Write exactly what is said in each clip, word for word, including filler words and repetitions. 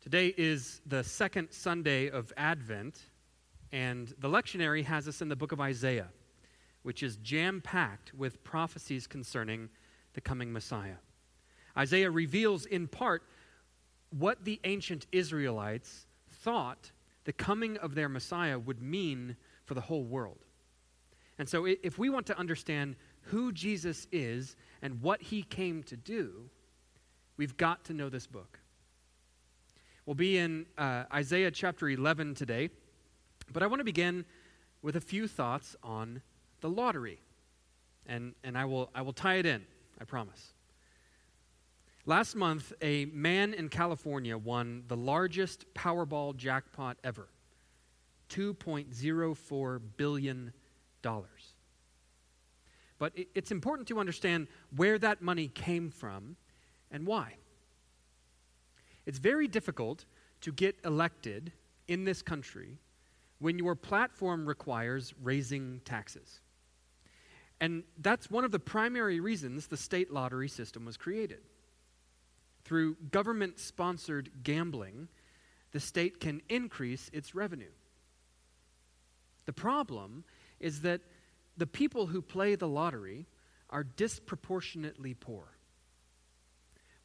Today is the second Sunday of Advent, and the lectionary has us in the book of Isaiah, which is jam-packed with prophecies concerning the coming Messiah. Isaiah reveals in part what the ancient Israelites thought the coming of their Messiah would mean for the whole world. And so if we want to understand who Jesus is and what he came to do, we've got to know this book. We'll be in uh, Isaiah chapter eleven today, but I want to begin with a few thoughts on the lottery, and, and I will I will tie it in, I promise. Last month, a man in California won the largest Powerball jackpot ever, two point zero four billion dollars. But it, it's important to understand where that money came from and why. It's very difficult to get elected in this country when your platform requires raising taxes. And that's one of the primary reasons the state lottery system was created. Through government-sponsored gambling, the state can increase its revenue. The problem is that the people who play the lottery are disproportionately poor.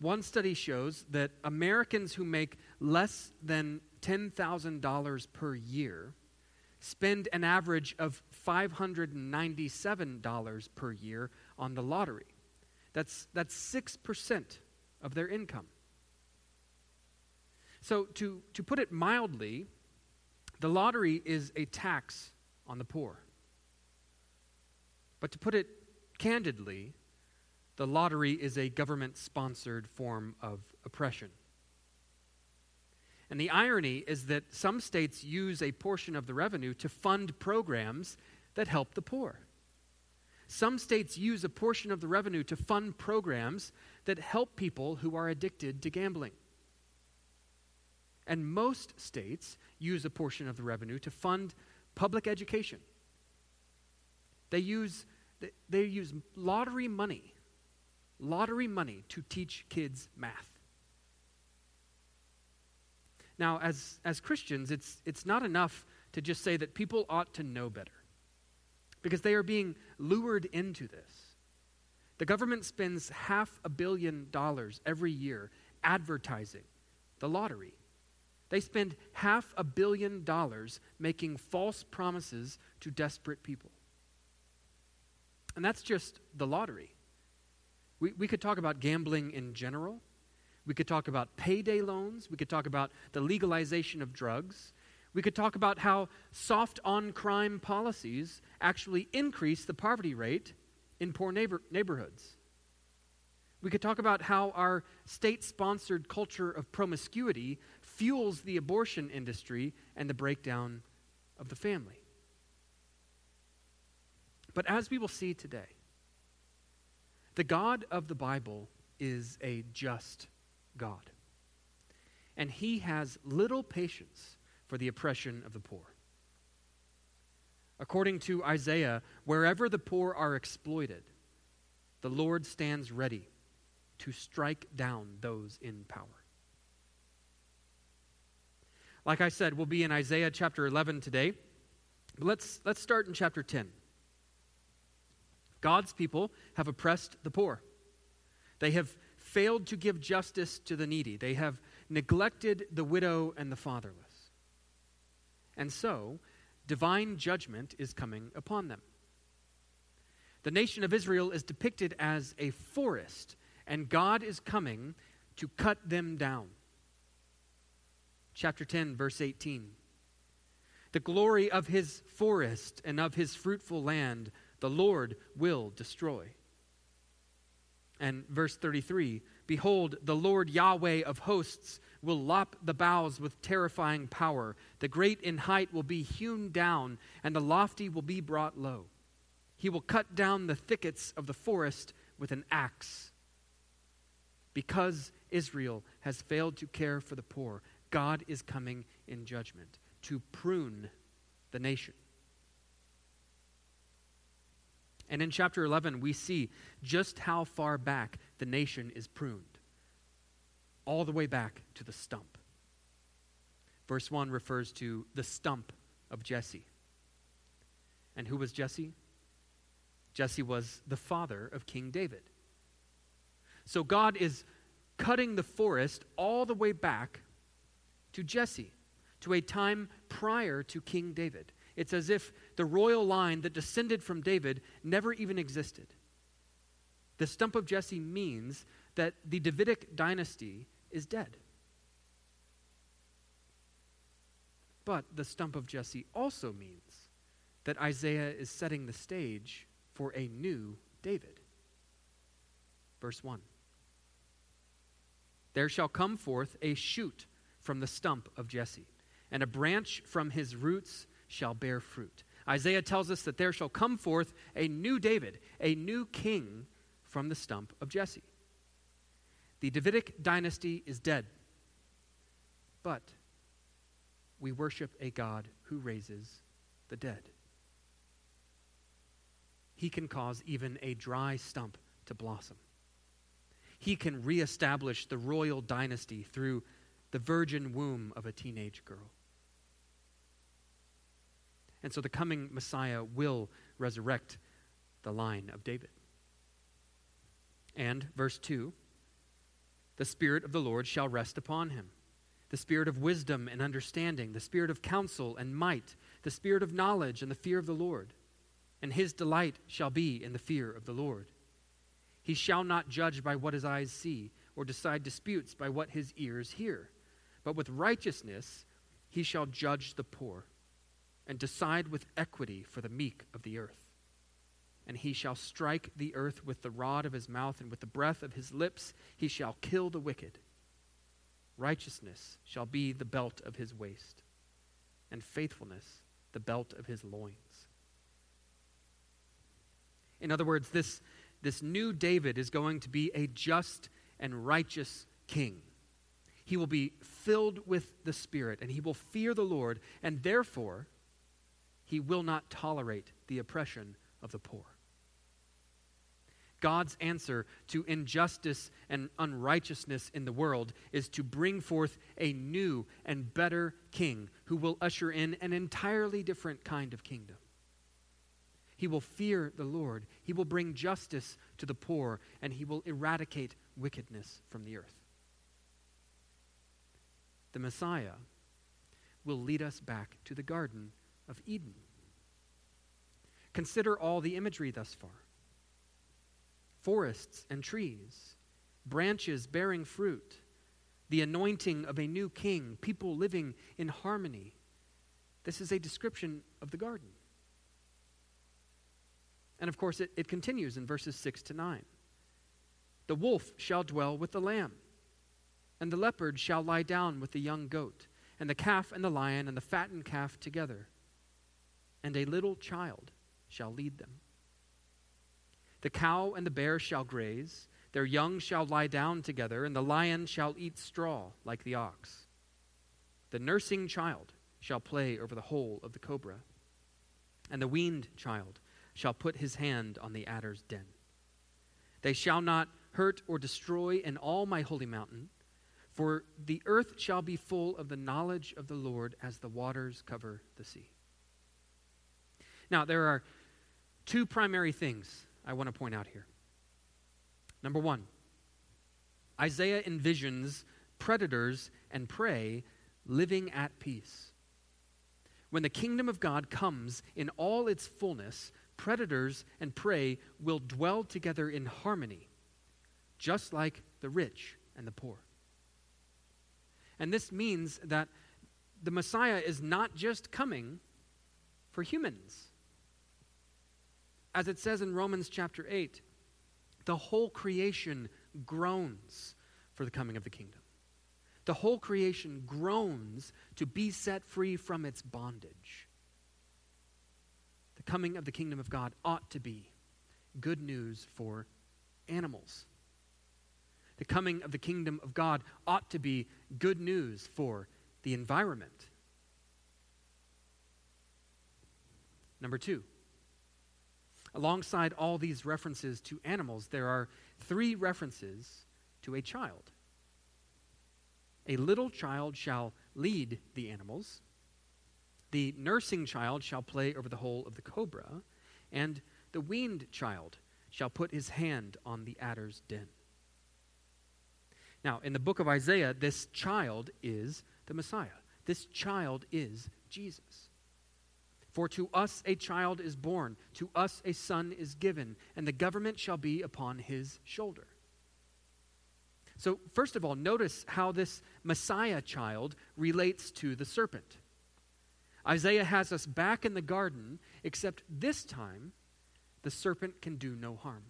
One study shows that Americans who make less than ten thousand dollars per year spend an average of five hundred ninety-seven dollars per year on the lottery. That's, that's six percent of their income. So to, to put it mildly, the lottery is a tax on the poor. But to put it candidly, the lottery is a government-sponsored form of oppression. And the irony is that some states use a portion of the revenue to fund programs that help the poor. Some states use a portion of the revenue to fund programs that help people who are addicted to gambling. And most states use a portion of the revenue to fund public education. They use, they use lottery money Lottery money to teach kids math. Now, as, as Christians, it's, it's not enough to just say that people ought to know better, because they are being lured into this. The government spends half a billion dollars every year advertising the lottery. They spend half a billion dollars making false promises to desperate people. And that's just the lottery. We, we could talk about gambling in general. We could talk about payday loans. We could talk about the legalization of drugs. We could talk about how soft on crime policies actually increase the poverty rate in poor neighbor, neighborhoods. We could talk about how our state-sponsored culture of promiscuity fuels the abortion industry and the breakdown of the family. But as we will see today, the God of the Bible is a just God, and he has little patience for the oppression of the poor. According to Isaiah, wherever the poor are exploited, the Lord stands ready to strike down those in power. Like I said, we'll be in Isaiah chapter eleven today. But let's, let's start in chapter ten. God's people have oppressed the poor. They have failed to give justice to the needy. They have neglected the widow and the fatherless. And so, divine judgment is coming upon them. The nation of Israel is depicted as a forest, and God is coming to cut them down. Chapter ten, verse eighteen. The glory of his forest and of his fruitful land the Lord will destroy. And verse thirty-three, behold, the Lord Yahweh of hosts will lop the boughs with terrifying power. The great in height will be hewn down, and the lofty will be brought low. He will cut down the thickets of the forest with an axe. Because Israel has failed to care for the poor, God is coming in judgment to prune the nation. And in chapter eleven, we see just how far back the nation is pruned, all the way back to the stump. Verse one refers to the stump of Jesse. And who was Jesse? Jesse was the father of King David. So God is cutting the forest all the way back to Jesse, to a time prior to King David. It's as if the royal line that descended from David never even existed. The stump of Jesse means that the Davidic dynasty is dead. But the stump of Jesse also means that Isaiah is setting the stage for a new David. Verse one. There shall come forth a shoot from the stump of Jesse, and a branch from his roots shall bear fruit. Isaiah tells us that there shall come forth a new David, a new king from the stump of Jesse. The Davidic dynasty is dead, but we worship a God who raises the dead. He can cause even a dry stump to blossom. He can reestablish the royal dynasty through the virgin womb of a teenage girl. And so the coming Messiah will resurrect the line of David. And verse two, the Spirit of the Lord shall rest upon him, the Spirit of wisdom and understanding, the Spirit of counsel and might, the Spirit of knowledge and the fear of the Lord. And his delight shall be in the fear of the Lord. He shall not judge by what his eyes see, or decide disputes by what his ears hear. But with righteousness he shall judge the poor, and decide with equity for the meek of the earth. And he shall strike the earth with the rod of his mouth, and with the breath of his lips he shall kill the wicked. Righteousness shall be the belt of his waist, and faithfulness the belt of his loins. In other words, this This new David is going to be a just and righteous king. He will be filled with the Spirit, and he will fear the Lord, and therefore he will not tolerate the oppression of the poor. God's answer to injustice and unrighteousness in the world is to bring forth a new and better king who will usher in an entirely different kind of kingdom. He will fear the Lord. He will bring justice to the poor, and he will eradicate wickedness from the earth. The Messiah will lead us back to the Garden of Eden. Consider all the imagery thus far. Forests and trees, branches bearing fruit, the anointing of a new king, people living in harmony. This is a description of the garden. And of course, it, it continues in verses six to nine. The wolf shall dwell with the lamb, and the leopard shall lie down with the young goat, and the calf and the lion and the fattened calf together, and a little child shall lead them. The cow and the bear shall graze, their young shall lie down together, and the lion shall eat straw like the ox. The nursing child shall play over the hole of the cobra, and the weaned child shall put his hand on the adder's den. They shall not hurt or destroy in all my holy mountain, for the earth shall be full of the knowledge of the Lord as the waters cover the sea. Now, there are two primary things I want to point out here. Number one, Isaiah envisions predators and prey living at peace. When the kingdom of God comes in all its fullness, predators and prey will dwell together in harmony, just like the rich and the poor. And this means that the Messiah is not just coming for humans. As it says in Romans chapter eight, the whole creation groans for the coming of the kingdom. The whole creation groans to be set free from its bondage. The coming of the kingdom of God ought to be good news for animals. The coming of the kingdom of God ought to be good news for the environment. Number two, alongside all these references to animals, there are three references to a child. A little child shall lead the animals. The nursing child shall play over the hole of the cobra. And the weaned child shall put his hand on the adder's den. Now, in the book of Isaiah, this child is the Messiah. This child is Jesus. For to us a child is born, to us a son is given, and the government shall be upon his shoulder. So, first of all, notice how this Messiah child relates to the serpent. Isaiah has us back in the garden, except this time, the serpent can do no harm.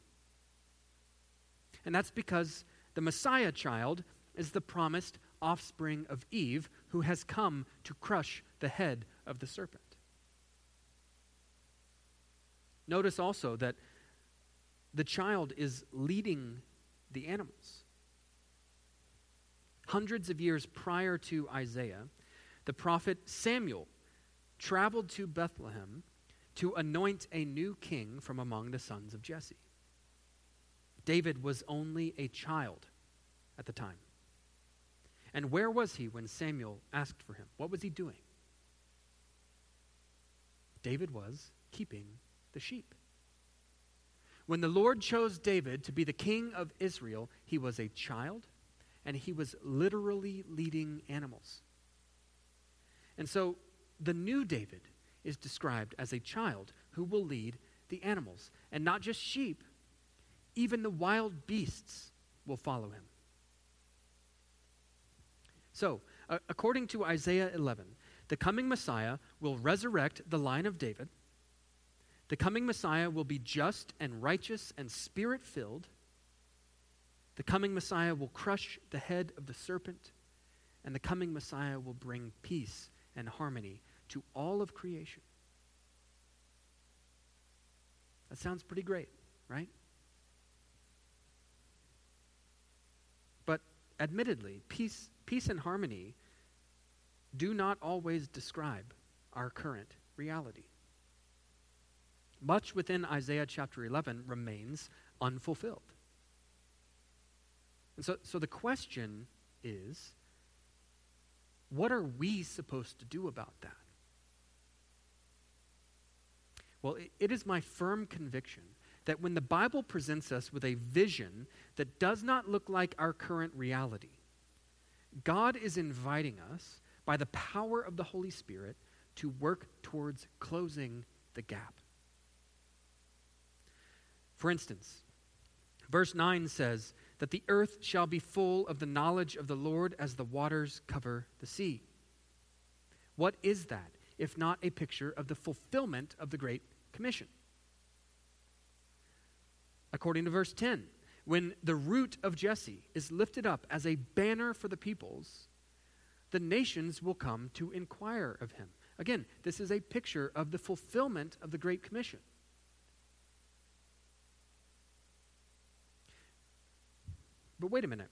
And that's because the Messiah child is the promised offspring of Eve, who has come to crush the head of the serpent. Notice also that the child is leading the animals. Hundreds of years prior to Isaiah, the prophet Samuel traveled to Bethlehem to anoint a new king from among the sons of Jesse. David was only a child at the time. And where was he when Samuel asked for him? What was he doing? David was keeping the sheep. When the Lord chose David to be the king of Israel, he was a child, and he was literally leading animals. And so the new David is described as a child who will lead the animals, and not just sheep, even the wild beasts will follow him. So, uh, according to Isaiah eleven, the coming Messiah will resurrect the line of David. The coming Messiah will be just and righteous and spirit-filled. The coming Messiah will crush the head of the serpent. And the coming Messiah will bring peace and harmony to all of creation. That sounds pretty great, right? But admittedly, peace Peace and harmony do not always describe our current reality. Much within Isaiah chapter eleven remains unfulfilled. And so, so the question is, what are we supposed to do about that? Well, it, it is my firm conviction that when the Bible presents us with a vision that does not look like our current reality, God is inviting us, by the power of the Holy Spirit, to work towards closing the gap. For instance, verse nine says that the earth shall be full of the knowledge of the Lord as the waters cover the sea. What is that, if not a picture of the fulfillment of the Great Commission? According to verse ten, when the root of Jesse is lifted up as a banner for the peoples, the nations will come to inquire of him. Again, this is a picture of the fulfillment of the Great Commission. But wait a minute.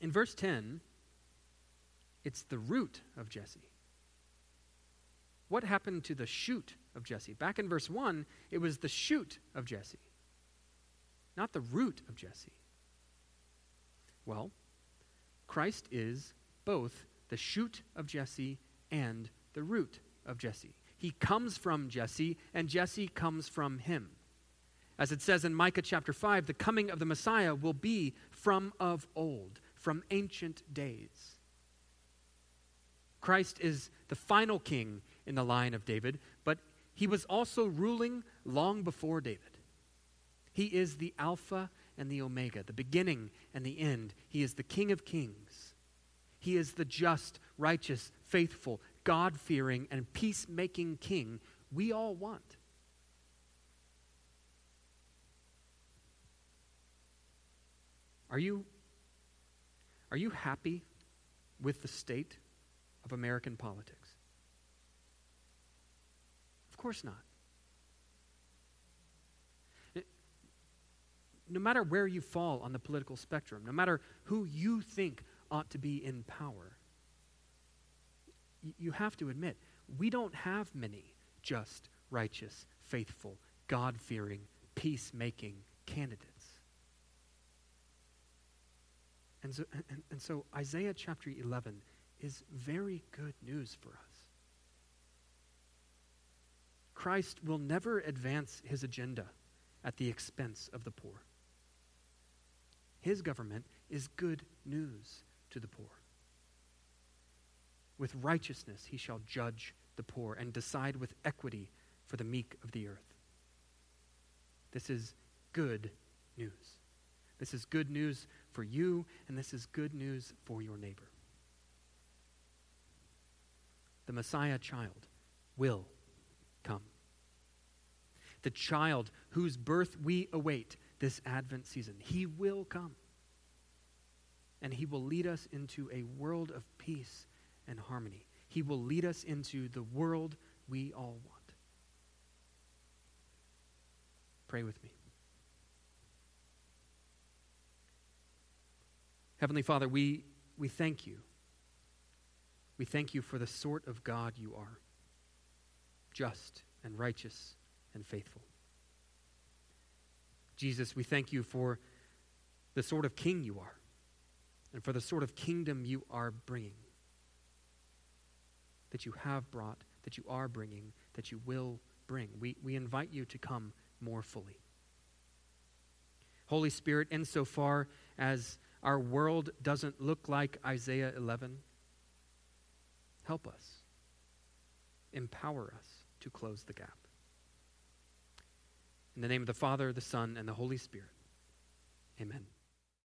In verse ten, it's the root of Jesse. What happened to the shoot of Jesse? Back in verse one, it was the shoot of Jesse, not the root of Jesse. Well, Christ is both the shoot of Jesse and the root of Jesse. He comes from Jesse, and Jesse comes from him. As it says in Micah chapter five, the coming of the Messiah will be from of old, from ancient days. Christ is the final king in the line of David, but he was also ruling long before David. He is the Alpha and the Omega, the beginning and the end. He is the King of Kings. He is the just, righteous, faithful, God-fearing, and peacemaking King we all want. Are you, are you happy with the state of American politics? Of course not. No matter where you fall on the political spectrum, no matter who you think ought to be in power, you have to admit, we don't have many just, righteous, faithful, God-fearing, peacemaking candidates. And so, and, and so Isaiah chapter eleven is very good news for us. Christ will never advance his agenda at the expense of the poor. His government is good news to the poor. With righteousness he shall judge the poor and decide with equity for the meek of the earth. This is good news. This is good news for you, and this is good news for your neighbor. The Messiah child will come. The child whose birth we await this Advent season, he will come. And he will lead us into a world of peace and harmony. He will lead us into the world we all want. Pray with me. Heavenly Father, we, we thank you. We thank you for the sort of God you are, just and righteous and faithful. Jesus, we thank you for the sort of king you are and for the sort of kingdom you are bringing, that you have brought, that you are bringing, that you will bring. We, we invite you to come more fully. Holy Spirit, insofar as our world doesn't look like Isaiah eleven, help us. Empower us to close the gap. In the name of the Father, the Son, and the Holy Spirit, amen.